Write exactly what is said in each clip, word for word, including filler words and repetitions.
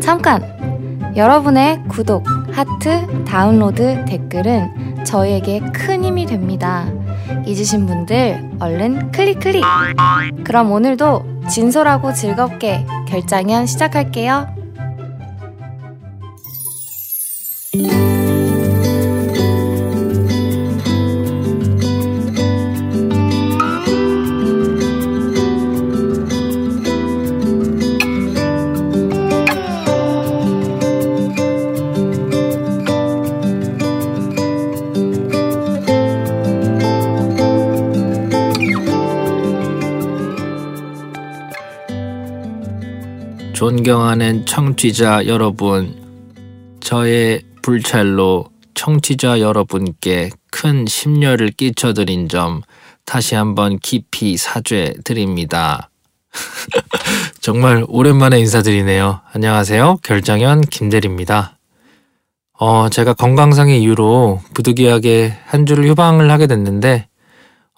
잠깐! 여러분의 구독, 하트, 다운로드, 댓글은 저희에게 큰 힘이 됩니다. 잊으신 분들 얼른 클릭 클릭! 그럼 오늘도 진솔하고 즐겁게 결장연 시작할게요. 존경하는 청취자 여러분, 저의 불찰로 청취자 여러분께 큰 심려를 끼쳐드린 점 다시 한번 깊이 사죄드립니다. 정말 오랜만에 인사드리네요. 안녕하세요. 결장연 김대리입니다. 어, 제가 건강상의 이유로 부득이하게 한 주를 휴방을 하게 됐는데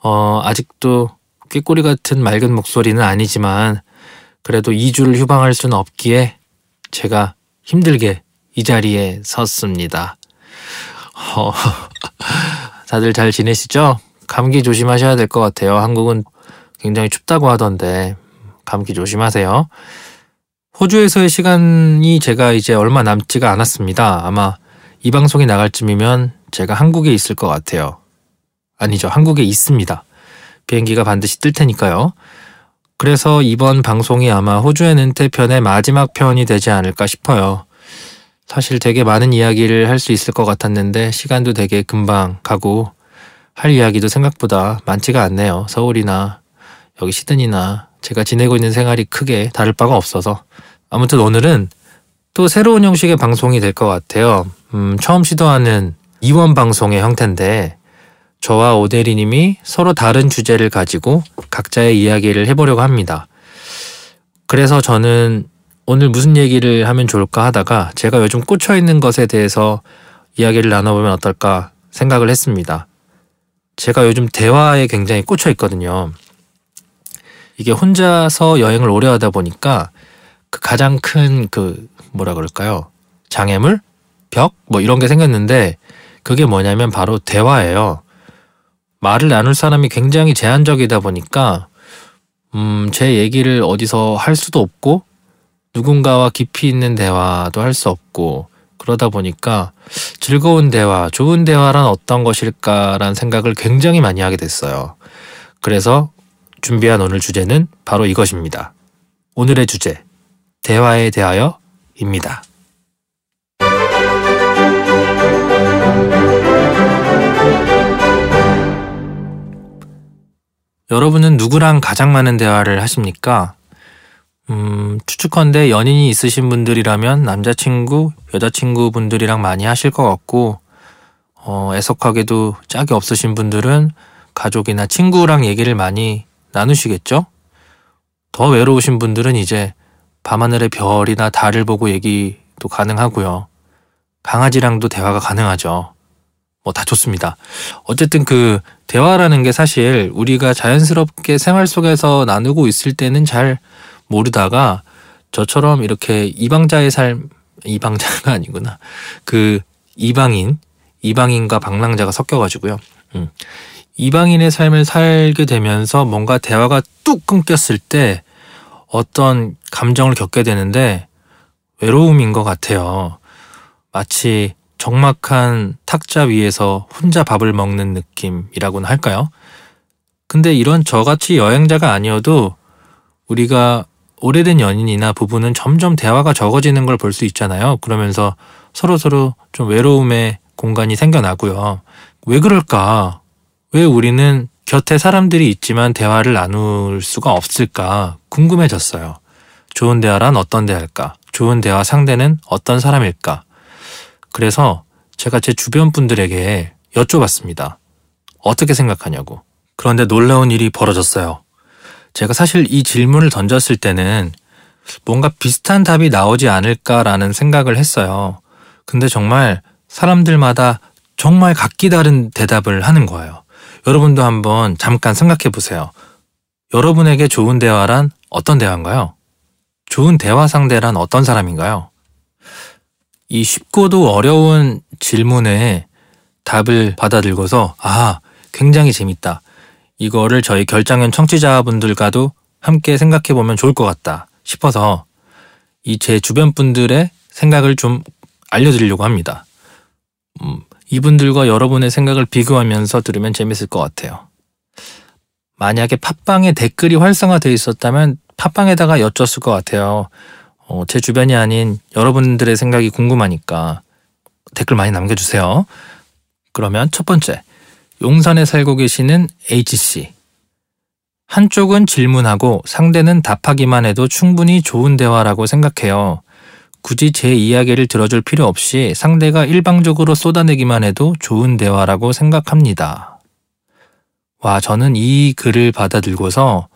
어, 아직도 꾀꼬리 같은 맑은 목소리는 아니지만 그래도 이 주를 휴방할 수는 없기에 제가 힘들게 이 자리에 섰습니다. 어, 다들 잘 지내시죠? 감기 조심하셔야 될 것 같아요. 한국은 굉장히 춥다고 하던데 감기 조심하세요. 호주에서의 시간이 제가 이제 얼마 남지가 않았습니다. 아마 이 방송이 나갈 쯤이면 제가 한국에 있을 것 같아요. 아니죠. 한국에 있습니다. 비행기가 반드시 뜰 테니까요. 그래서 이번 방송이 아마 호주의 은퇴편의 마지막 편이 되지 않을까 싶어요. 사실 되게 많은 이야기를 할 수 있을 것 같았는데 시간도 되게 금방 가고 할 이야기도 생각보다 많지가 않네요. 서울이나 여기 시드니나 제가 지내고 있는 생활이 크게 다를 바가 없어서 아무튼 오늘은 또 새로운 형식의 방송이 될 것 같아요. 음, 처음 시도하는 이원 방송의 형태인데 저와 오대리님이 서로 다른 주제를 가지고 각자의 이야기를 해보려고 합니다. 그래서 저는 오늘 무슨 얘기를 하면 좋을까 하다가 제가 요즘 꽂혀있는 것에 대해서 이야기를 나눠보면 어떨까 생각을 했습니다. 제가 요즘 대화에 굉장히 꽂혀있거든요. 이게 혼자서 여행을 오래 하다 보니까 그 가장 큰 그 뭐라 그럴까요? 장애물? 벽? 뭐 이런 게 생겼는데 그게 뭐냐면 바로 대화예요. 말을 나눌 사람이 굉장히 제한적이다 보니까 음, 제 얘기를 어디서 할 수도 없고 누군가와 깊이 있는 대화도 할 수 없고 그러다 보니까 즐거운 대화, 좋은 대화란 어떤 것일까라는 생각을 굉장히 많이 하게 됐어요. 그래서 준비한 오늘 주제는 바로 이것입니다. 오늘의 주제, 대화에 대하여입니다. 여러분은 누구랑 가장 많은 대화를 하십니까? 음, 추측컨대 연인이 있으신 분들이라면 남자친구, 여자친구 분들이랑 많이 하실 것 같고 어, 애석하게도 짝이 없으신 분들은 가족이나 친구랑 얘기를 많이 나누시겠죠? 더 외로우신 분들은 이제 밤하늘의 별이나 달을 보고 얘기도 가능하고요. 강아지랑도 대화가 가능하죠. 뭐 다 좋습니다. 어쨌든 그 대화라는 게 사실 우리가 자연스럽게 생활 속에서 나누고 있을 때는 잘 모르다가 저처럼 이렇게 이방자의 삶, 이방자가 아니구나. 그 이방인, 이방인과 방랑자가 섞여가지고요. 음. 이방인의 삶을 살게 되면서 뭔가 대화가 뚝 끊겼을 때 어떤 감정을 겪게 되는데 외로움인 것 같아요. 마치 적막한 탁자 위에서 혼자 밥을 먹는 느낌이라고는 할까요? 근데 이런 저같이 여행자가 아니어도 우리가 오래된 연인이나 부부는 점점 대화가 적어지는 걸 볼 수 있잖아요. 그러면서 서로서로 좀 외로움의 공간이 생겨나고요. 왜 그럴까? 왜 우리는 곁에 사람들이 있지만 대화를 나눌 수가 없을까? 궁금해졌어요. 좋은 대화란 어떤 대화일까? 좋은 대화 상대는 어떤 사람일까? 그래서 제가 제 주변 분들에게 여쭤봤습니다. 어떻게 생각하냐고. 그런데 놀라운 일이 벌어졌어요. 제가 사실 이 질문을 던졌을 때는 뭔가 비슷한 답이 나오지 않을까라는 생각을 했어요. 근데 정말 사람들마다 정말 각기 다른 대답을 하는 거예요. 여러분도 한번 잠깐 생각해 보세요. 여러분에게 좋은 대화란 어떤 대화인가요? 좋은 대화 상대란 어떤 사람인가요? 이 쉽고도 어려운 질문에 답을 받아들고서 아, 굉장히 재밌다. 이거를 저희 결장년 청취자분들과도 함께 생각해보면 좋을 것 같다 싶어서 이 제 주변 분들의 생각을 좀 알려드리려고 합니다. 음, 이분들과 여러분의 생각을 비교하면서 들으면 재밌을 것 같아요. 만약에 팟빵에 댓글이 활성화되어 있었다면 팟빵에다가 여쭙을 것 같아요. 어, 제 주변이 아닌 여러분들의 생각이 궁금하니까 댓글 많이 남겨주세요. 그러면 첫 번째, 용산에 살고 계시는 H씨. 한쪽은 질문하고 상대는 답하기만 해도 충분히 좋은 대화라고 생각해요. 굳이 제 이야기를 들어줄 필요 없이 상대가 일방적으로 쏟아내기만 해도 좋은 대화라고 생각합니다. 와, 저는 이 글을 받아들고서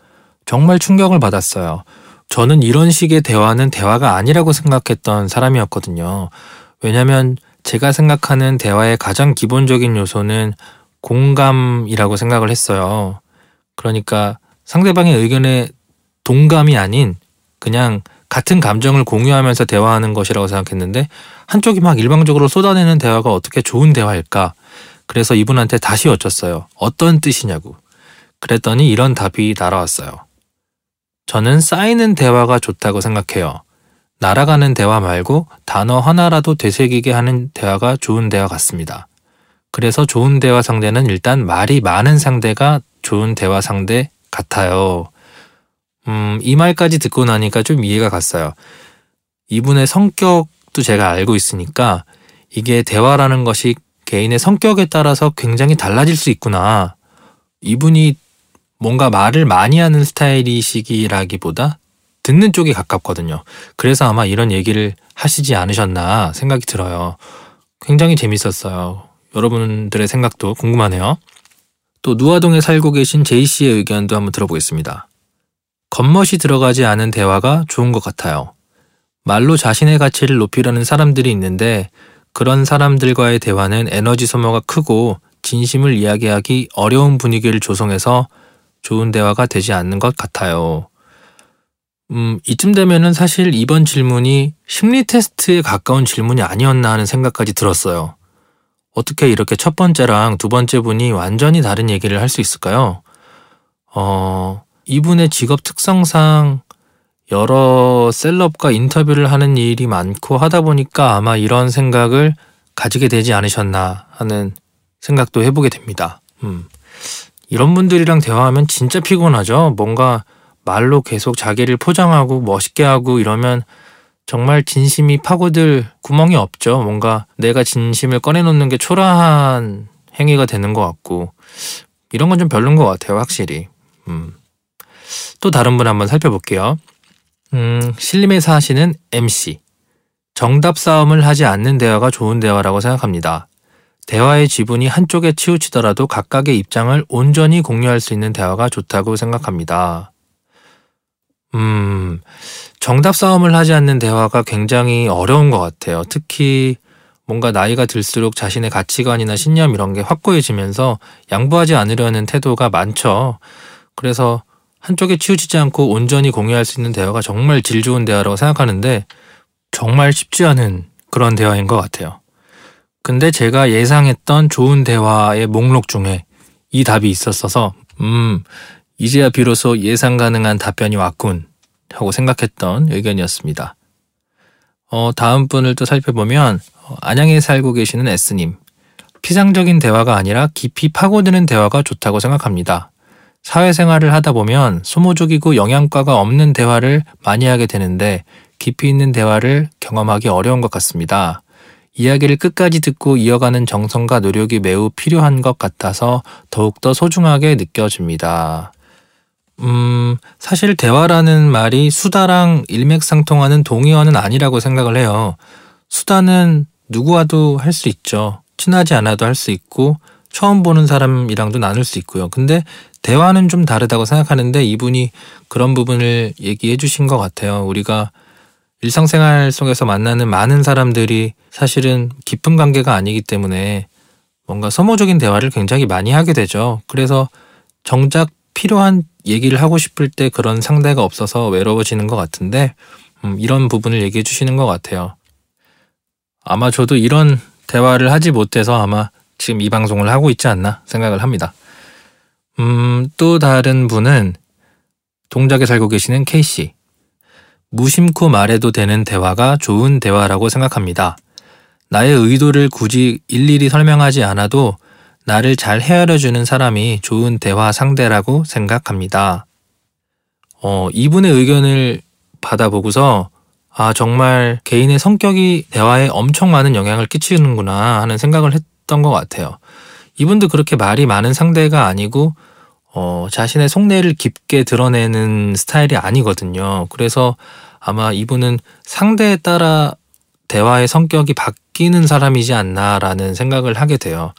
정말 충격을 받았어요. 저는 이런 식의 대화는 대화가 아니라고 생각했던 사람이었거든요. 왜냐면 제가 생각하는 대화의 가장 기본적인 요소는 공감이라고 생각을 했어요. 그러니까 상대방의 의견에 동감이 아닌 그냥 같은 감정을 공유하면서 대화하는 것이라고 생각했는데 한쪽이 막 일방적으로 쏟아내는 대화가 어떻게 좋은 대화일까? 그래서 이분한테 다시 여쭙어요. 어떤 뜻이냐고. 그랬더니 이런 답이 날아왔어요. 저는 쌓이는 대화가 좋다고 생각해요. 날아가는 대화 말고 단어 하나라도 되새기게 하는 대화가 좋은 대화 같습니다. 그래서 좋은 대화 상대는 일단 말이 많은 상대가 좋은 대화 상대 같아요. 음, 이 말까지 듣고 나니까 좀 이해가 갔어요. 이분의 성격도 제가 알고 있으니까 이게 대화라는 것이 개인의 성격에 따라서 굉장히 달라질 수 있구나. 이분이 뭔가 말을 많이 하는 스타일이시기라기보다 듣는 쪽에 가깝거든요. 그래서 아마 이런 얘기를 하시지 않으셨나 생각이 들어요. 굉장히 재밌었어요. 여러분들의 생각도 궁금하네요. 또 누화동에 살고 계신 제이씨의 의견도 한번 들어보겠습니다. 겉멋이 들어가지 않은 대화가 좋은 것 같아요. 말로 자신의 가치를 높이려는 사람들이 있는데 그런 사람들과의 대화는 에너지 소모가 크고 진심을 이야기하기 어려운 분위기를 조성해서 좋은 대화가 되지 않는 것 같아요. 음, 이쯤 되면은 사실 이번 질문이 심리 테스트에 가까운 질문이 아니었나 하는 생각까지 들었어요. 어떻게 이렇게 첫 번째랑 두 번째 분이 완전히 다른 얘기를 할 수 있을까요? 어... 이분의 직업 특성상 여러 셀럽과 인터뷰를 하는 일이 많고 하다 보니까 아마 이런 생각을 가지게 되지 않으셨나 하는 생각도 해보게 됩니다. 음. 이런 분들이랑 대화하면 진짜 피곤하죠. 뭔가 말로 계속 자기를 포장하고 멋있게 하고 이러면 정말 진심이 파고들 구멍이 없죠. 뭔가 내가 진심을 꺼내놓는 게 초라한 행위가 되는 것 같고 이런 건 좀 별론 것 같아요. 확실히. 음. 또 다른 분 한번 살펴볼게요. 음, 신림에 사시는 엠씨. 정답 싸움을 하지 않는 대화가 좋은 대화라고 생각합니다. 대화의 지분이 한쪽에 치우치더라도 각각의 입장을 온전히 공유할 수 있는 대화가 좋다고 생각합니다. 음, 정답 싸움을 하지 않는 대화가 굉장히 어려운 것 같아요. 특히 뭔가 나이가 들수록 자신의 가치관이나 신념 이런 게 확고해지면서 양보하지 않으려는 태도가 많죠. 그래서 한쪽에 치우치지 않고 온전히 공유할 수 있는 대화가 정말 질 좋은 대화라고 생각하는데 정말 쉽지 않은 그런 대화인 것 같아요. 근데 제가 예상했던 좋은 대화의 목록 중에 이 답이 있었어서 음, 이제야 비로소 예상 가능한 답변이 왔군 하고 생각했던 의견이었습니다. 어, 다음 분을 또 살펴보면 안양에 살고 계시는 S님. 피상적인 대화가 아니라 깊이 파고드는 대화가 좋다고 생각합니다. 사회생활을 하다 보면 소모적이고 영양가가 없는 대화를 많이 하게 되는데 깊이 있는 대화를 경험하기 어려운 것 같습니다. 이야기를 끝까지 듣고 이어가는 정성과 노력이 매우 필요한 것 같아서 더욱더 소중하게 느껴집니다. 음, 사실 대화라는 말이 수다랑 일맥상통하는 동의어는 아니라고 생각을 해요. 수다는 누구와도 할 수 있죠. 친하지 않아도 할 수 있고 처음 보는 사람이랑도 나눌 수 있고요. 근데 대화는 좀 다르다고 생각하는데 이분이 그런 부분을 얘기해 주신 것 같아요. 우리가 일상생활 속에서 만나는 많은 사람들이 사실은 깊은 관계가 아니기 때문에 뭔가 소모적인 대화를 굉장히 많이 하게 되죠. 그래서 정작 필요한 얘기를 하고 싶을 때 그런 상대가 없어서 외로워지는 것 같은데 음, 이런 부분을 얘기해 주시는 것 같아요. 아마 저도 이런 대화를 하지 못해서 아마 지금 이 방송을 하고 있지 않나 생각을 합니다. 음, 또 다른 분은 동작에 살고 계시는 K씨. 무심코 말해도 되는 대화가 좋은 대화라고 생각합니다. 나의 의도를 굳이 일일이 설명하지 않아도 나를 잘 헤아려주는 사람이 좋은 대화 상대라고 생각합니다. 어, 이분의 의견을 받아보고서 아, 정말 개인의 성격이 대화에 엄청 많은 영향을 끼치는구나 하는 생각을 했던 것 같아요. 이분도 그렇게 말이 많은 상대가 아니고 어, 자신의 속내를 깊게 드러내는 스타일이 아니거든요. 그래서 아마 이분은 상대에 따라 대화의 성격이 바뀌는 사람이지 않나라는 생각을 하게 돼요.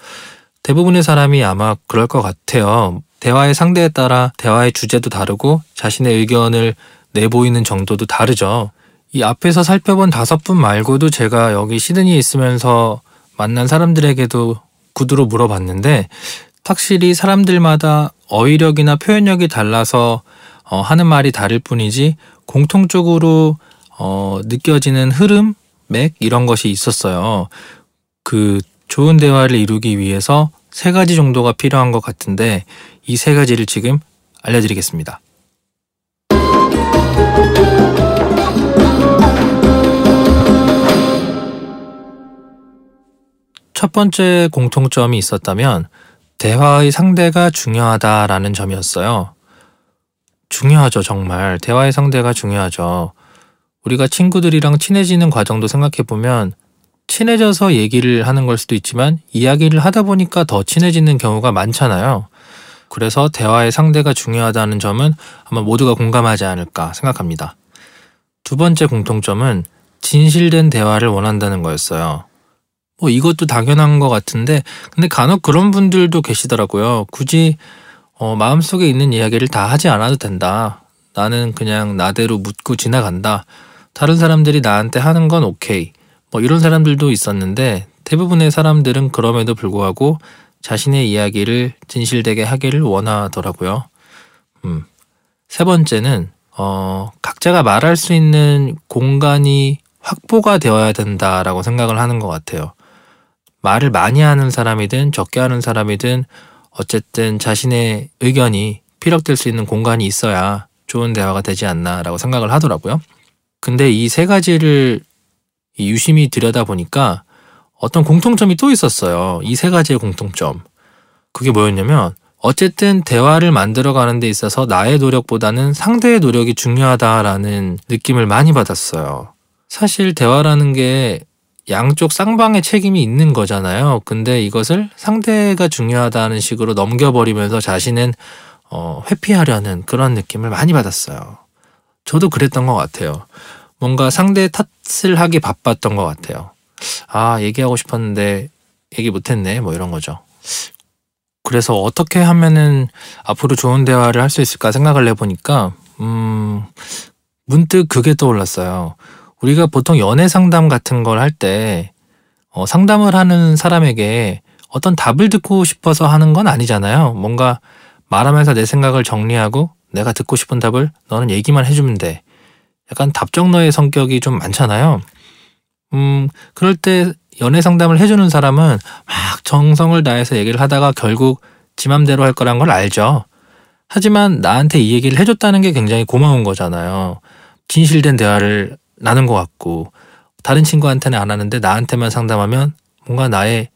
대부분의 사람이 아마 그럴 것 같아요. 대화의 상대에 따라 대화의 주제도 다르고 자신의 의견을 내보이는 정도도 다르죠. 이 앞에서 살펴본 다섯 분 말고도 제가 여기 시드니에 있으면서 만난 사람들에게도 구두로 물어봤는데 확실히 사람들마다 어휘력이나 표현력이 달라서 어, 하는 말이 다를 뿐이지 공통적으로 어, 느껴지는 흐름, 맥 이런 것이 있었어요. 그 좋은 대화를 이루기 위해서 세 가지 정도가 필요한 것 같은데 이 세 가지를 지금 알려드리겠습니다. 첫 번째 공통점이 있었다면 대화의 상대가 중요하다라는 점이었어요. 중요하죠, 정말. 대화의 상대가 중요하죠. 우리가 친구들이랑 친해지는 과정도 생각해보면 친해져서 얘기를 하는 걸 수도 있지만 이야기를 하다 보니까 더 친해지는 경우가 많잖아요. 그래서 대화의 상대가 중요하다는 점은 아마 모두가 공감하지 않을까 생각합니다. 두 번째 공통점은 진실된 대화를 원한다는 거였어요. 뭐 이것도 당연한 것 같은데 근데 간혹 그런 분들도 계시더라고요. 굳이 어, 마음속에 있는 이야기를 다 하지 않아도 된다. 나는 그냥 나대로 묻고 지나간다. 다른 사람들이 나한테 하는 건 오케이. 뭐 이런 사람들도 있었는데 대부분의 사람들은 그럼에도 불구하고 자신의 이야기를 진실되게 하기를 원하더라고요. 음. 세 번째는 어, 각자가 말할 수 있는 공간이 확보가 되어야 된다라고 생각을 하는 것 같아요. 말을 많이 하는 사람이든 적게 하는 사람이든 어쨌든 자신의 의견이 피력될 수 있는 공간이 있어야 좋은 대화가 되지 않나라고 생각을 하더라고요. 근데 이 세 가지를 유심히 들여다보니까 어떤 공통점이 또 있었어요. 이 세 가지의 공통점. 그게 뭐였냐면 어쨌든 대화를 만들어가는 데 있어서 나의 노력보다는 상대의 노력이 중요하다라는 느낌을 많이 받았어요. 사실 대화라는 게 양쪽 쌍방의 책임이 있는 거잖아요. 근데 이것을 상대가 중요하다는 식으로 넘겨버리면서 자신은 어, 회피하려는 그런 느낌을 많이 받았어요. 저도 그랬던 것 같아요. 뭔가 상대의 탓을 하기 바빴던 것 같아요. 아, 얘기하고 싶었는데 얘기 못했네 뭐 이런 거죠. 그래서 어떻게 하면은 앞으로 좋은 대화를 할 수 있을까 생각을 해보니까 음, 문득 그게 떠올랐어요. 우리가 보통 연애 상담 같은 걸 할 때 어, 상담을 하는 사람에게 어떤 답을 듣고 싶어서 하는 건 아니잖아요. 뭔가 말하면서 내 생각을 정리하고 내가 듣고 싶은 답을 너는 얘기만 해주면 돼. 약간 답정너의 성격이 좀 많잖아요. 음, 그럴 때 연애 상담을 해주는 사람은 막 정성을 다해서 얘기를 하다가 결국 지 맘대로 할 거란 걸 알죠. 하지만 나한테 이 얘기를 해줬다는 게 굉장히 고마운 거잖아요. 진실된 대화를 나눈 것 같고 다른 친구한테는 안 하는데 나한테만 상담하면 뭔가 나의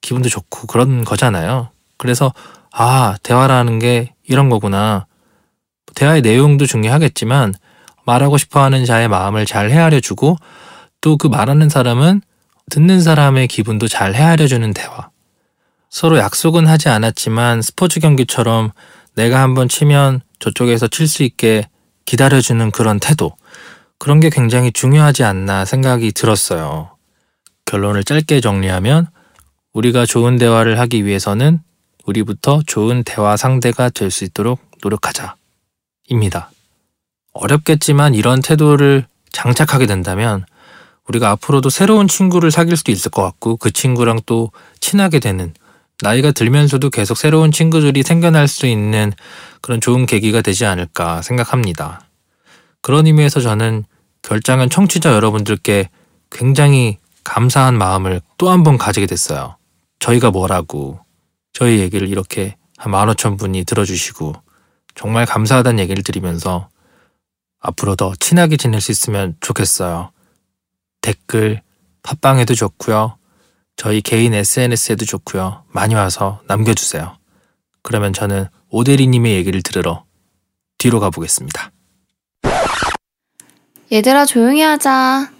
기분도 좋고 그런 거잖아요. 그래서 아, 대화라는 게 이런 거구나. 대화의 내용도 중요하겠지만 말하고 싶어하는 자의 마음을 잘 헤아려주고 또 그 말하는 사람은 듣는 사람의 기분도 잘 헤아려주는 대화. 서로 약속은 하지 않았지만 스포츠 경기처럼 내가 한번 치면 저쪽에서 칠 수 있게 기다려주는 그런 태도. 그런 게 굉장히 중요하지 않나 생각이 들었어요. 결론을 짧게 정리하면 우리가 좋은 대화를 하기 위해서는 우리부터 좋은 대화 상대가 될 수 있도록 노력하자 입니다. 어렵겠지만 이런 태도를 장착하게 된다면 우리가 앞으로도 새로운 친구를 사귈 수도 있을 것 같고 그 친구랑 또 친하게 되는 나이가 들면서도 계속 새로운 친구들이 생겨날 수 있는 그런 좋은 계기가 되지 않을까 생각합니다. 그런 의미에서 저는 결장은 청취자 여러분들께 굉장히 감사한 마음을 또 한 번 가지게 됐어요. 저희가 뭐라고 저희 얘기를 이렇게 한 만 오천 분이 들어주시고 정말 감사하다는 얘기를 드리면서 앞으로 더 친하게 지낼 수 있으면 좋겠어요. 댓글, 팟빵에도 좋고요. 저희 개인 에스엔에스에도 좋고요. 많이 와서 남겨주세요. 그러면 저는 오대리님의 얘기를 들으러 뒤로 가보겠습니다. 얘들아 조용히 하자.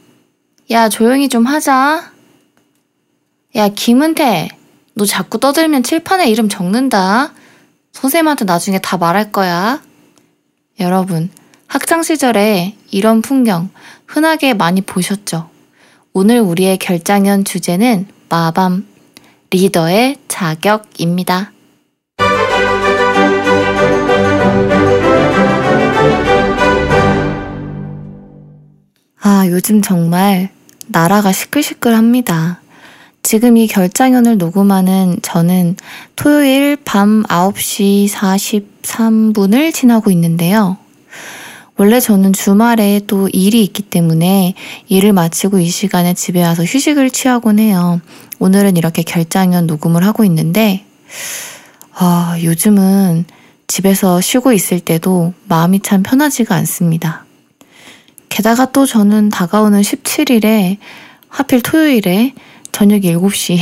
야 조용히 좀 하자. 야 김은태, 너 자꾸 떠들면 칠판에 이름 적는다. 선생님한테 나중에 다 말할 거야. 여러분, 학창시절에 이런 풍경 흔하게 많이 보셨죠? 오늘 우리의 결장연 주제는 마밤, 리더의 자격입니다. 아, 요즘 정말 나라가 시끌시끌합니다. 지금 이 결장연을 녹음하는 저는 토요일 밤 아홉 시 사십삼 분을 지나고 있는데요. 원래 저는 주말에 또 일이 있기 때문에 일을 마치고 이 시간에 집에 와서 휴식을 취하곤 해요. 오늘은 이렇게 결장연 녹음을 하고 있는데 아, 요즘은 집에서 쉬고 있을 때도 마음이 참 편하지가 않습니다. 게다가 또 저는 다가오는 십칠 일에 하필 토요일에 저녁 일곱 시에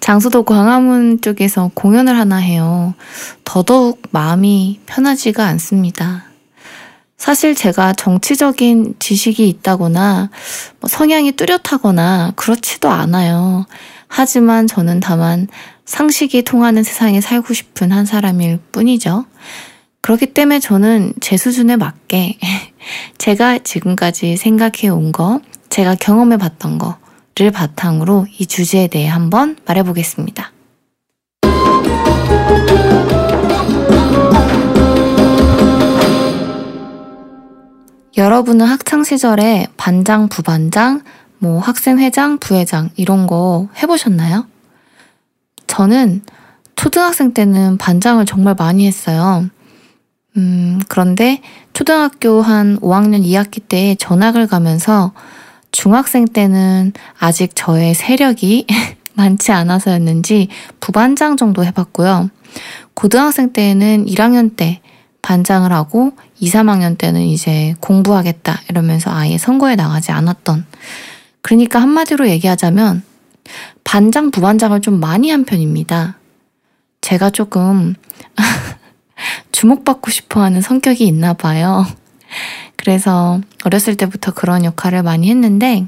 장수도 광화문 쪽에서 공연을 하나 해요. 더더욱 마음이 편하지가 않습니다. 사실 제가 정치적인 지식이 있다거나 성향이 뚜렷하거나 그렇지도 않아요. 하지만 저는 다만 상식이 통하는 세상에 살고 싶은 한 사람일 뿐이죠. 그렇기 때문에 저는 제 수준에 맞게 제가 지금까지 생각해 온 거, 제가 경험해 봤던 거 를 바탕으로 이 주제에 대해 한번 말해보겠습니다. 여러분은 학창시절에 반장, 부반장, 뭐 학생회장, 부회장 이런 거 해보셨나요? 저는 초등학생 때는 반장을 정말 많이 했어요. 음, 그런데 초등학교 한 오 학년 이 학기 때 전학을 가면서 중학생 때는 아직 저의 세력이 많지 않아서였는지 부반장 정도 해봤고요. 고등학생 때는 일 학년 때 반장을 하고 이, 삼 학년 때는 이제 공부하겠다 이러면서 아예 선거에 나가지 않았던, 그러니까 한마디로 얘기하자면 반장, 부반장을 좀 많이 한 편입니다. 제가 조금 주목받고 싶어하는 성격이 있나 봐요. 그래서 어렸을 때부터 그런 역할을 많이 했는데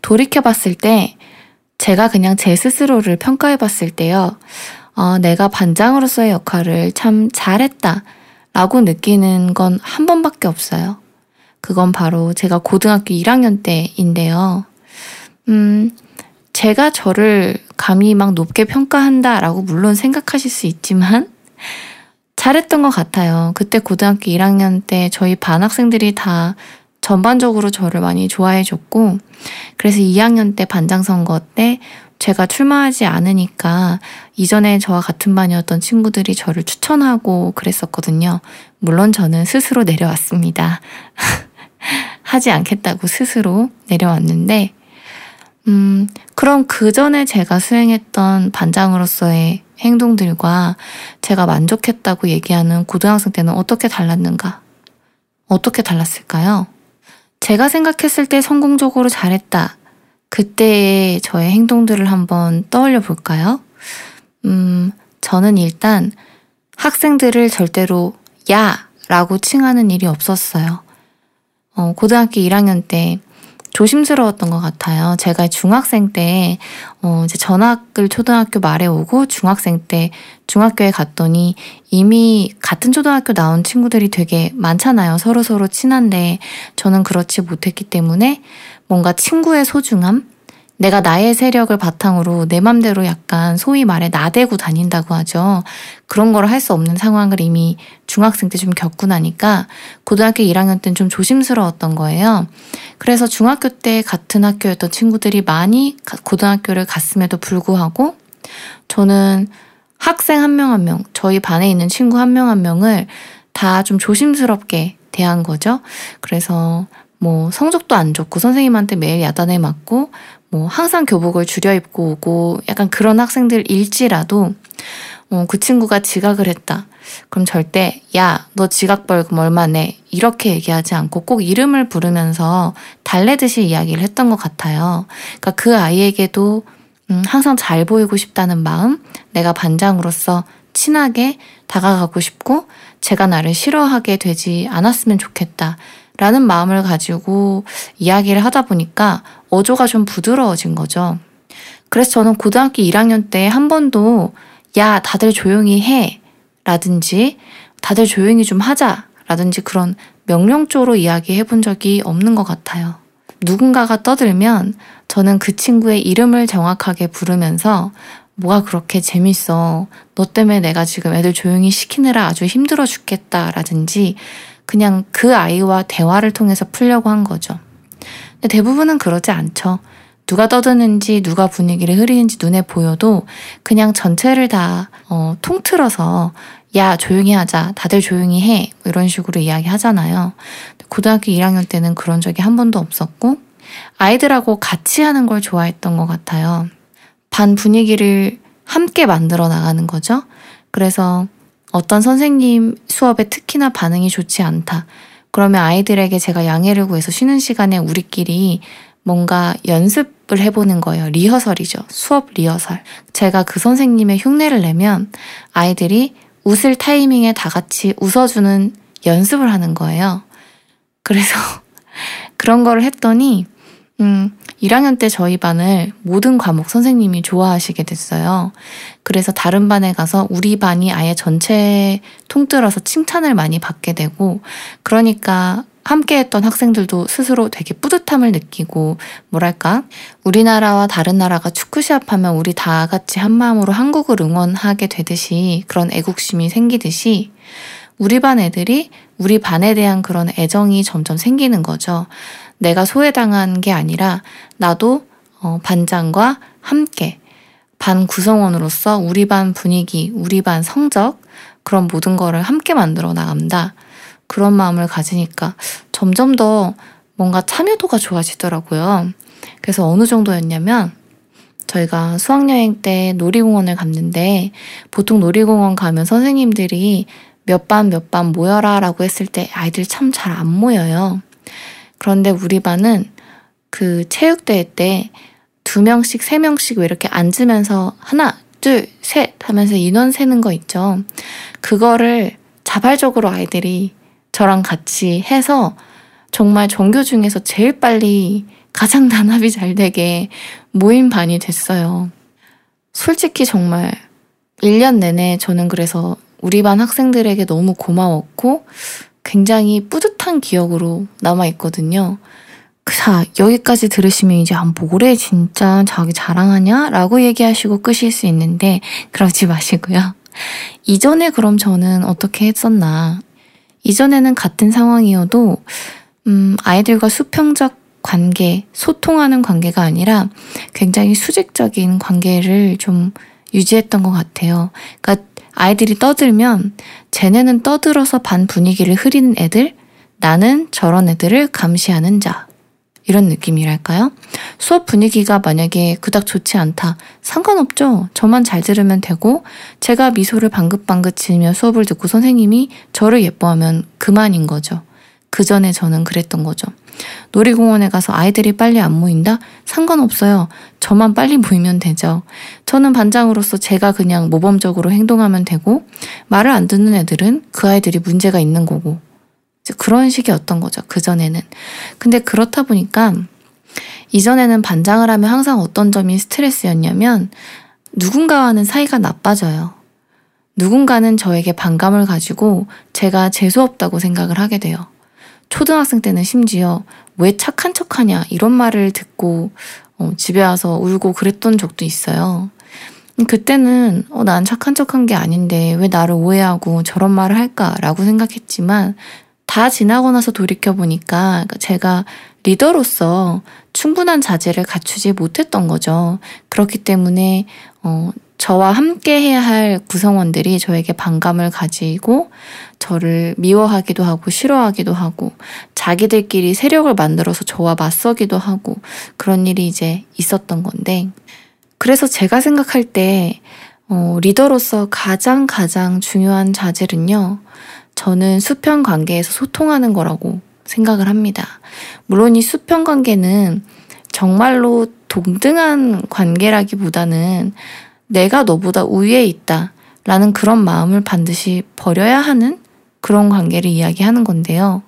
돌이켜봤을 때 제가 그냥 제 스스로를 평가해봤을 때요. 어, 내가 반장으로서의 역할을 참 잘했다 라고 느끼는 건 한 번밖에 없어요. 그건 바로 제가 고등학교 일 학년 때인데요. 음, 제가 저를 감히 막 높게 평가한다 라고 물론 생각하실 수 있지만 잘했던 것 같아요. 그때 고등학교 일 학년 때 저희 반 학생들이 다 전반적으로 저를 많이 좋아해줬고, 그래서 이 학년 때 반장 선거 때 제가 출마하지 않으니까 이전에 저와 같은 반이었던 친구들이 저를 추천하고 그랬었거든요. 물론 저는 스스로 내려왔습니다. 하지 않겠다고 스스로 내려왔는데 음, 그럼 그 전에 제가 수행했던 반장으로서의 행동들과 제가 만족했다고 얘기하는 고등학생 때는 어떻게 달랐는가? 어떻게 달랐을까요? 제가 생각했을 때 성공적으로 잘했다. 그때의 저의 행동들을 한번 떠올려 볼까요? 음, 저는 일단 학생들을 절대로 야! 라고 칭하는 일이 없었어요. 어, 고등학교 일 학년 때 조심스러웠던 것 같아요. 제가 중학생 때 어, 이제 전학을 초등학교 말에 오고 중학생 때 중학교에 갔더니 이미 같은 초등학교 나온 친구들이 되게 많잖아요. 서로서로 친한데 저는 그렇지 못했기 때문에 뭔가 친구의 소중함? 내가 나의 세력을 바탕으로 내 맘대로 약간 소위 말해 나대고 다닌다고 하죠. 그런 걸 할 수 없는 상황을 이미 중학생 때 좀 겪고 나니까 고등학교 일 학년 때는 좀 조심스러웠던 거예요. 그래서 중학교 때 같은 학교였던 친구들이 많이 고등학교를 갔음에도 불구하고 저는 학생 한 명 한 명, 저희 반에 있는 친구 한 명 한 명을 다 좀 조심스럽게 대한 거죠. 그래서 뭐 성적도 안 좋고 선생님한테 매일 야단에 맞고 뭐 항상 교복을 줄여 입고 오고 약간 그런 학생들일지라도 어, 그 친구가 지각을 했다. 그럼 절대 야, 너 지각 벌금 얼마 내 이렇게 얘기하지 않고 꼭 이름을 부르면서 달래듯이 이야기를 했던 것 같아요. 그러니까 그 아이에게도 음, 항상 잘 보이고 싶다는 마음, 내가 반장으로서 친하게 다가가고 싶고 제가 나를 싫어하게 되지 않았으면 좋겠다 라는 마음을 가지고 이야기를 하다 보니까 어조가 좀 부드러워진 거죠. 그래서 저는 고등학교 일 학년 때 한 번도 야, 다들 조용히 해 라든지 다들 조용히 좀 하자 라든지 그런 명령조로 이야기해 본 적이 없는 것 같아요. 누군가가 떠들면 저는 그 친구의 이름을 정확하게 부르면서 뭐가 그렇게 재밌어, 너 때문에 내가 지금 애들 조용히 시키느라 아주 힘들어 죽겠다 라든지 그냥 그 아이와 대화를 통해서 풀려고 한 거죠. 근데 대부분은 그러지 않죠. 누가 떠드는지 누가 분위기를 흐리는지 눈에 보여도 그냥 전체를 다 어, 통틀어서 야, 조용히 하자, 다들 조용히 해 이런 식으로 이야기하잖아요. 고등학교 일 학년 때는 그런 적이 한 번도 없었고 아이들하고 같이 하는 걸 좋아했던 것 같아요. 반 분위기를 함께 만들어 나가는 거죠. 그래서 어떤 선생님 수업에 특히나 반응이 좋지 않다. 그러면 아이들에게 제가 양해를 구해서 쉬는 시간에 우리끼리 뭔가 연습을 해보는 거예요. 리허설이죠. 수업 리허설. 제가 그 선생님의 흉내를 내면 아이들이 웃을 타이밍에 다 같이 웃어주는 연습을 하는 거예요. 그래서 그런 거를 했더니 음, 일 학년 때 저희 반을 모든 과목 선생님이 좋아하시게 됐어요. 그래서 다른 반에 가서 우리 반이 아예 전체 통틀어서 칭찬을 많이 받게 되고 그러니까 함께했던 학생들도 스스로 되게 뿌듯함을 느끼고 뭐랄까 우리나라와 다른 나라가 축구 시합하면 우리 다 같이 한마음으로 한국을 응원하게 되듯이 그런 애국심이 생기듯이 우리 반 애들이 우리 반에 대한 그런 애정이 점점 생기는 거죠. 내가 소외당한 게 아니라 나도 반장과 함께 반 구성원으로서 우리 반 분위기, 우리 반 성적 그런 모든 거를 함께 만들어 나간다. 그런 마음을 가지니까 점점 더 뭔가 참여도가 좋아지더라고요. 그래서 어느 정도였냐면 저희가 수학여행 때 놀이공원을 갔는데 보통 놀이공원 가면 선생님들이 몇 반 몇 반 모여라 라고 했을 때 아이들 참 잘 안 모여요. 그런데 우리 반은 그 체육대회 때 두 명씩 세 명씩 왜 이렇게 앉으면서 하나 둘 셋 하면서 인원 세는 거 있죠. 그거를 자발적으로 아이들이 저랑 같이 해서 정말 전교 중에서 제일 빨리 가장 단합이 잘 되게 모인 반이 됐어요. 솔직히 정말 일 년 내내 저는 그래서 우리 반 학생들에게 너무 고마웠고 굉장히 뿌듯한 기억으로 남아있거든요. 자, 여기까지 들으시면 이제 아, 뭐래 진짜 자기 자랑하냐? 라고 얘기하시고 끄실 수 있는데 그러지 마시고요. 이전에 그럼 저는 어떻게 했었나? 이전에는 같은 상황이어도 음, 아이들과 수평적 관계, 소통하는 관계가 아니라 굉장히 수직적인 관계를 좀 유지했던 것 같아요. 그러니까 아이들이 떠들면 쟤네는 떠들어서 반 분위기를 흐리는 애들, 나는 저런 애들을 감시하는 자. 이런 느낌이랄까요? 수업 분위기가 만약에 그닥 좋지 않다. 상관없죠. 저만 잘 들으면 되고 제가 미소를 방긋방긋 지으며 수업을 듣고 선생님이 저를 예뻐하면 그만인 거죠. 그 전에 저는 그랬던 거죠. 놀이공원에 가서 아이들이 빨리 안 모인다? 상관없어요. 저만 빨리 모이면 되죠. 저는 반장으로서 제가 그냥 모범적으로 행동하면 되고 말을 안 듣는 애들은 그 아이들이 문제가 있는 거고 그런 식이었던 거죠. 그전에는. 근데 그렇다 보니까 이전에는 반장을 하면 항상 어떤 점이 스트레스였냐면 누군가와는 사이가 나빠져요. 누군가는 저에게 반감을 가지고 제가 재수없다고 생각을 하게 돼요. 초등학생 때는 심지어 왜 착한 척하냐 이런 말을 듣고 집에 와서 울고 그랬던 적도 있어요. 그때는 어, 난 착한 척한 게 아닌데 왜 나를 오해하고 저런 말을 할까라고 생각했지만 다 지나고 나서 돌이켜보니까 제가 리더로서 충분한 자제를 갖추지 못했던 거죠. 그렇기 때문에 어, 저와 함께 해야 할 구성원들이 저에게 반감을 가지고 저를 미워하기도 하고 싫어하기도 하고 자기들끼리 세력을 만들어서 저와 맞서기도 하고 그런 일이 이제 있었던 건데, 그래서 제가 생각할 때 어, 리더로서 가장 가장 중요한 자질은요, 저는 수평 관계에서 소통하는 거라고 생각을 합니다. 물론 이 수평 관계는 정말로 동등한 관계라기보다는 내가 너보다 우위에 있다라는 그런 마음을 반드시 버려야 하는 그런 관계를 이야기하는 건데요.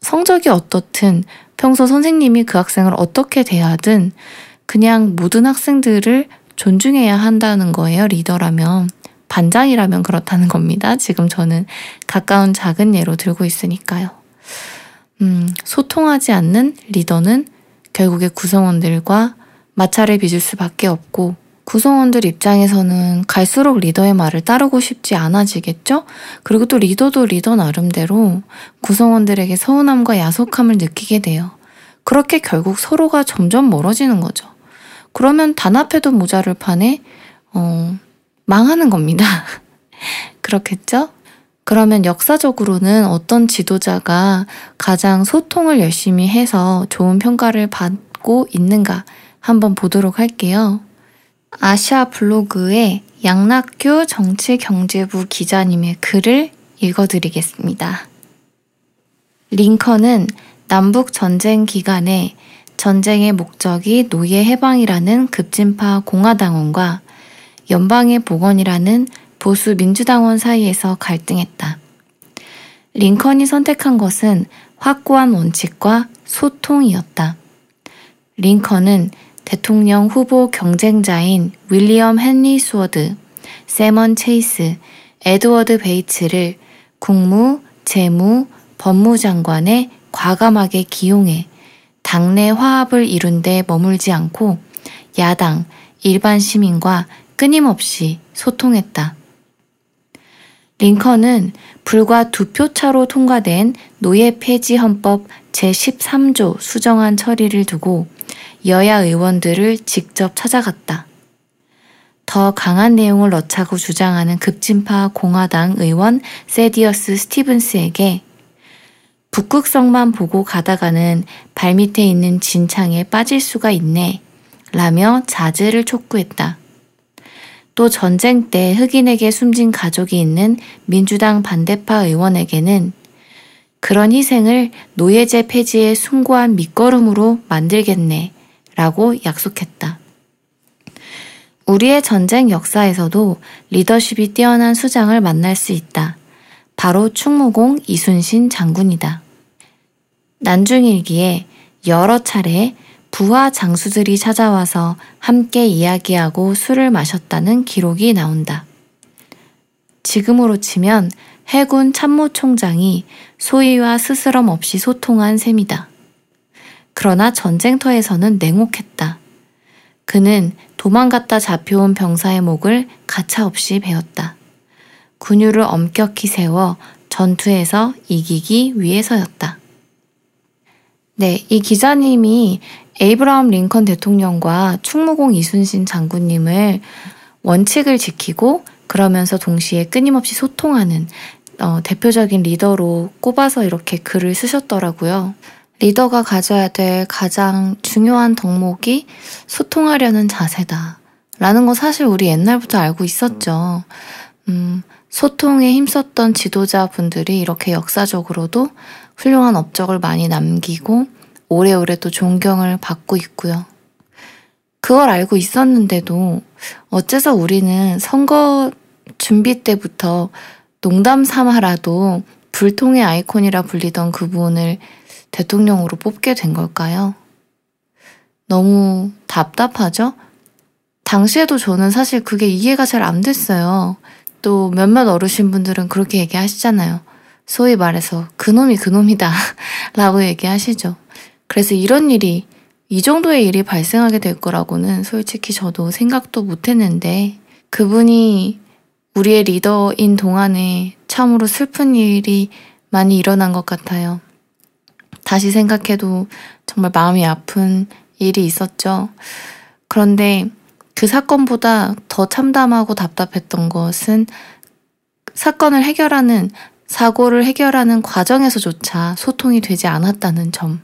성적이 어떻든 평소 선생님이 그 학생을 어떻게 대하든 그냥 모든 학생들을 존중해야 한다는 거예요. 리더라면, 반장이라면 그렇다는 겁니다. 지금 저는 가까운 작은 예로 들고 있으니까요. 음, 소통하지 않는 리더는 결국에 구성원들과 마찰을 빚을 수밖에 없고, 구성원들 입장에서는 갈수록 리더의 말을 따르고 싶지 않아지겠죠? 그리고 또 리더도 리더 나름대로 구성원들에게 서운함과 야속함을 느끼게 돼요. 그렇게 결국 서로가 점점 멀어지는 거죠. 그러면 단합해도 모자랄 판에 어, 망하는 겁니다. 그렇겠죠? 그러면 역사적으로는 어떤 지도자가 가장 소통을 열심히 해서 좋은 평가를 받고 있는가 한번 보도록 할게요. 아시아 블로그의 양락규 정치경제부 기자님의 글을 읽어드리겠습니다. 링컨은 남북전쟁 기간에 전쟁의 목적이 노예 해방이라는 급진파 공화당원과 연방의 복원이라는 보수 민주당원 사이에서 갈등했다. 링컨이 선택한 것은 확고한 원칙과 소통이었다. 링컨은 대통령 후보 경쟁자인 윌리엄 헨리 스워드, 세먼 체이스, 에드워드 베이츠를 국무, 재무, 법무장관에 과감하게 기용해 당내 화합을 이룬 데 머물지 않고 야당, 일반 시민과 끊임없이 소통했다. 링컨은 불과 두 표 차로 통과된 노예 폐지 헌법 제십삼조 수정안 처리를 두고 여야 의원들을 직접 찾아갔다. 더 강한 내용을 넣자고 주장하는 급진파 공화당 의원 세디어스 스티븐스에게 북극성만 보고 가다가는 발밑에 있는 진창에 빠질 수가 있네 라며 자제를 촉구했다. 또 전쟁 때 흑인에게 숨진 가족이 있는 민주당 반대파 의원에게는 그런 희생을 노예제 폐지의 숭고한 밑거름으로 만들겠네 라고 약속했다. 우리의 전쟁 역사에서도 리더십이 뛰어난 수장을 만날 수 있다. 바로 충무공 이순신 장군이다. 난중일기에 여러 차례 부하 장수들이 찾아와서 함께 이야기하고 술을 마셨다는 기록이 나온다. 지금으로 치면 해군 참모총장이 소위와 스스럼 없이 소통한 셈이다. 그러나 전쟁터에서는 냉혹했다. 그는 도망갔다 잡혀온 병사의 목을 가차없이 베었다. 군유를 엄격히 세워 전투에서 이기기 위해서였다. 네, 이 기자님이 에이브라함 링컨 대통령과 충무공 이순신 장군님을 원칙을 지키고 그러면서 동시에 끊임없이 소통하는 어, 대표적인 리더로 꼽아서 이렇게 글을 쓰셨더라고요. 리더가 가져야 될 가장 중요한 덕목이 소통하려는 자세다 라는 거 사실 우리 옛날부터 알고 있었죠. 음, 소통에 힘썼던 지도자분들이 이렇게 역사적으로도 훌륭한 업적을 많이 남기고 오래오래 또 존경을 받고 있고요. 그걸 알고 있었는데도 어째서 우리는 선거 준비 때부터 농담 삼아라도 불통의 아이콘이라 불리던 그분을 대통령으로 뽑게 된 걸까요? 너무 답답하죠? 당시에도 저는 사실 그게 이해가 잘 안 됐어요. 또 몇몇 어르신분들은 그렇게 얘기하시잖아요. 소위 말해서 그놈이 그놈이다 라고 얘기하시죠. 그래서 이런 일이, 이 정도의 일이 발생하게 될 거라고는 솔직히 저도 생각도 못했는데, 그분이 우리의 리더인 동안에 참으로 슬픈 일이 많이 일어난 것 같아요. 다시 생각해도 정말 마음이 아픈 일이 있었죠. 그런데 그 사건보다 더 참담하고 답답했던 것은 사건을 해결하는, 사고를 해결하는 과정에서조차 소통이 되지 않았다는 점,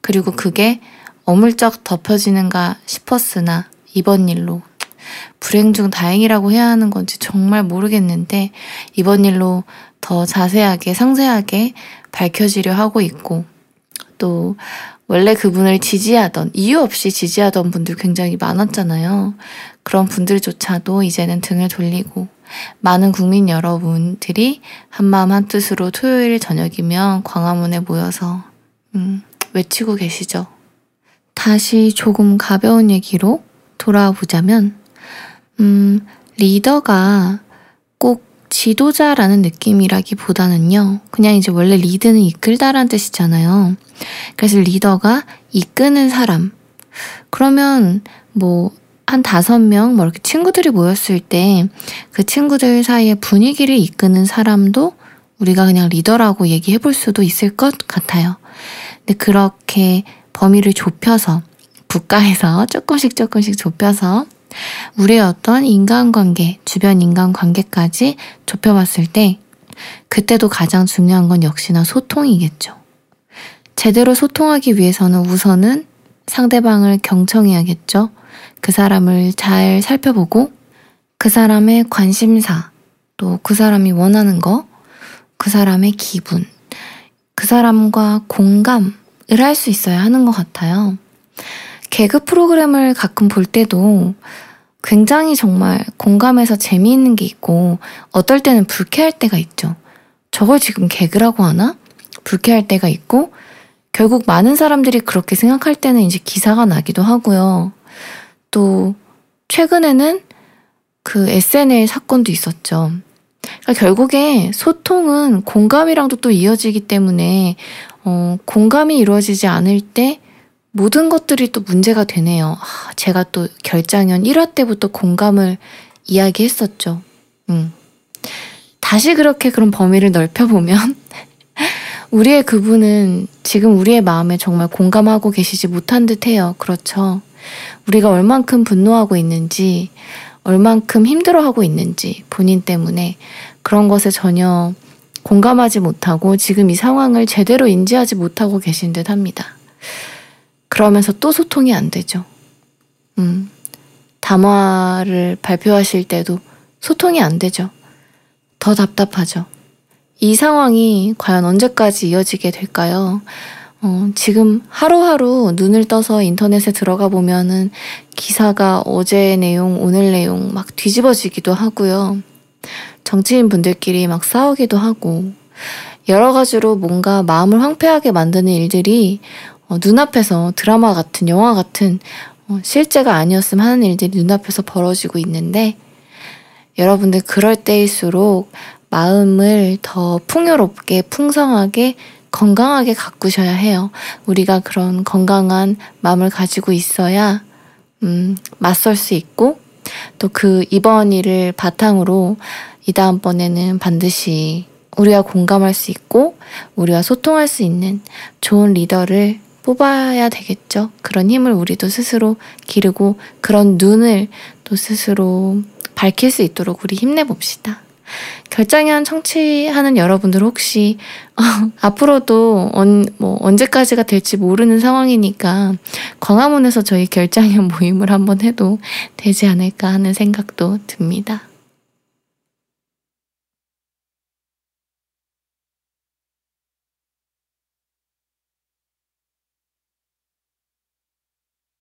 그리고 그게 어물쩍 덮여지는가 싶었으나 이번 일로, 불행 중 다행이라고 해야 하는 건지 정말 모르겠는데, 이번 일로 더 자세하게 상세하게 밝혀지려 하고 있고, 또 원래 그분을 지지하던, 이유 없이 지지하던 분들 굉장히 많았잖아요. 그런 분들조차도 이제는 등을 돌리고, 많은 국민 여러분들이 한마음 한뜻으로 토요일 저녁이면 광화문에 모여서 음, 외치고 계시죠. 다시 조금 가벼운 얘기로 돌아와 보자면, 음, 리더가 꼭 지도자라는 느낌이라기보다는요, 그냥 이제 원래 리드는 이끌다라는 뜻이잖아요. 그래서 리더가 이끄는 사람, 그러면 뭐 한 다섯 명 뭐 이렇게 친구들이 모였을 때 그 친구들 사이의 분위기를 이끄는 사람도 우리가 그냥 리더라고 얘기해 볼 수도 있을 것 같아요. 근데 그렇게 범위를 좁혀서, 국가에서 조금씩 조금씩 좁혀서 우리의 어떤 인간관계, 주변 인간관계까지 좁혀봤을 때, 그때도 가장 중요한 건 역시나 소통이겠죠. 제대로 소통하기 위해서는 우선은 상대방을 경청해야겠죠. 그 사람을 잘 살펴보고, 그 사람의 관심사, 또 그 사람이 원하는 거, 그 사람의 기분, 그 사람과 공감을 할 수 있어야 하는 것 같아요. 개그 프로그램을 가끔 볼 때도 굉장히 정말 공감해서 재미있는 게 있고, 어떨 때는 불쾌할 때가 있죠. 저걸 지금 개그라고 하나? 불쾌할 때가 있고, 결국 많은 사람들이 그렇게 생각할 때는 이제 기사가 나기도 하고요. 또 최근에는 그 에스엔엘 사건도 있었죠. 그러니까 결국에 소통은 공감이랑도 또 이어지기 때문에 어, 공감이 이루어지지 않을 때 모든 것들이 또 문제가 되네요. 아, 제가 또 결장연 일 화 때부터 공감을 이야기했었죠. 음. 다시 그렇게 그런 범위를 넓혀보면 우리의 그분은 지금 우리의 마음에 정말 공감하고 계시지 못한 듯해요. 그렇죠? 우리가 얼만큼 분노하고 있는지, 얼만큼 힘들어하고 있는지, 본인 때문에 그런 것에 전혀 공감하지 못하고 지금 이 상황을 제대로 인지하지 못하고 계신 듯 합니다. 그러면서 또 소통이 안 되죠. 음, 담화를 발표하실 때도 소통이 안 되죠. 더 답답하죠. 이 상황이 과연 언제까지 이어지게 될까요? 어, 지금 하루하루 눈을 떠서 인터넷에 들어가 보면은 기사가 어제의 내용, 오늘 내용 막 뒤집어지기도 하고요. 정치인 분들끼리 막 싸우기도 하고, 여러 가지로 뭔가 마음을 황폐하게 만드는 일들이 어, 눈앞에서, 드라마 같은, 영화 같은, 어, 실제가 아니었으면 하는 일들이 눈앞에서 벌어지고 있는데, 여러분들 그럴 때일수록 마음을 더 풍요롭게, 풍성하게, 건강하게 가꾸셔야 해요. 우리가 그런 건강한 마음을 가지고 있어야 음, 맞설 수 있고, 또 그 이번 일을 바탕으로 이 다음번에는 반드시 우리와 공감할 수 있고 우리와 소통할 수 있는 좋은 리더를 뽑아야 되겠죠. 그런 힘을 우리도 스스로 기르고, 그런 눈을 또 스스로 밝힐 수 있도록 우리 힘내봅시다. 결장연 청취하는 여러분들 혹시 어, 앞으로도 언, 뭐 언제까지가 될지 모르는 상황이니까 광화문에서 저희 결장연 모임을 한번 해도 되지 않을까 하는 생각도 듭니다.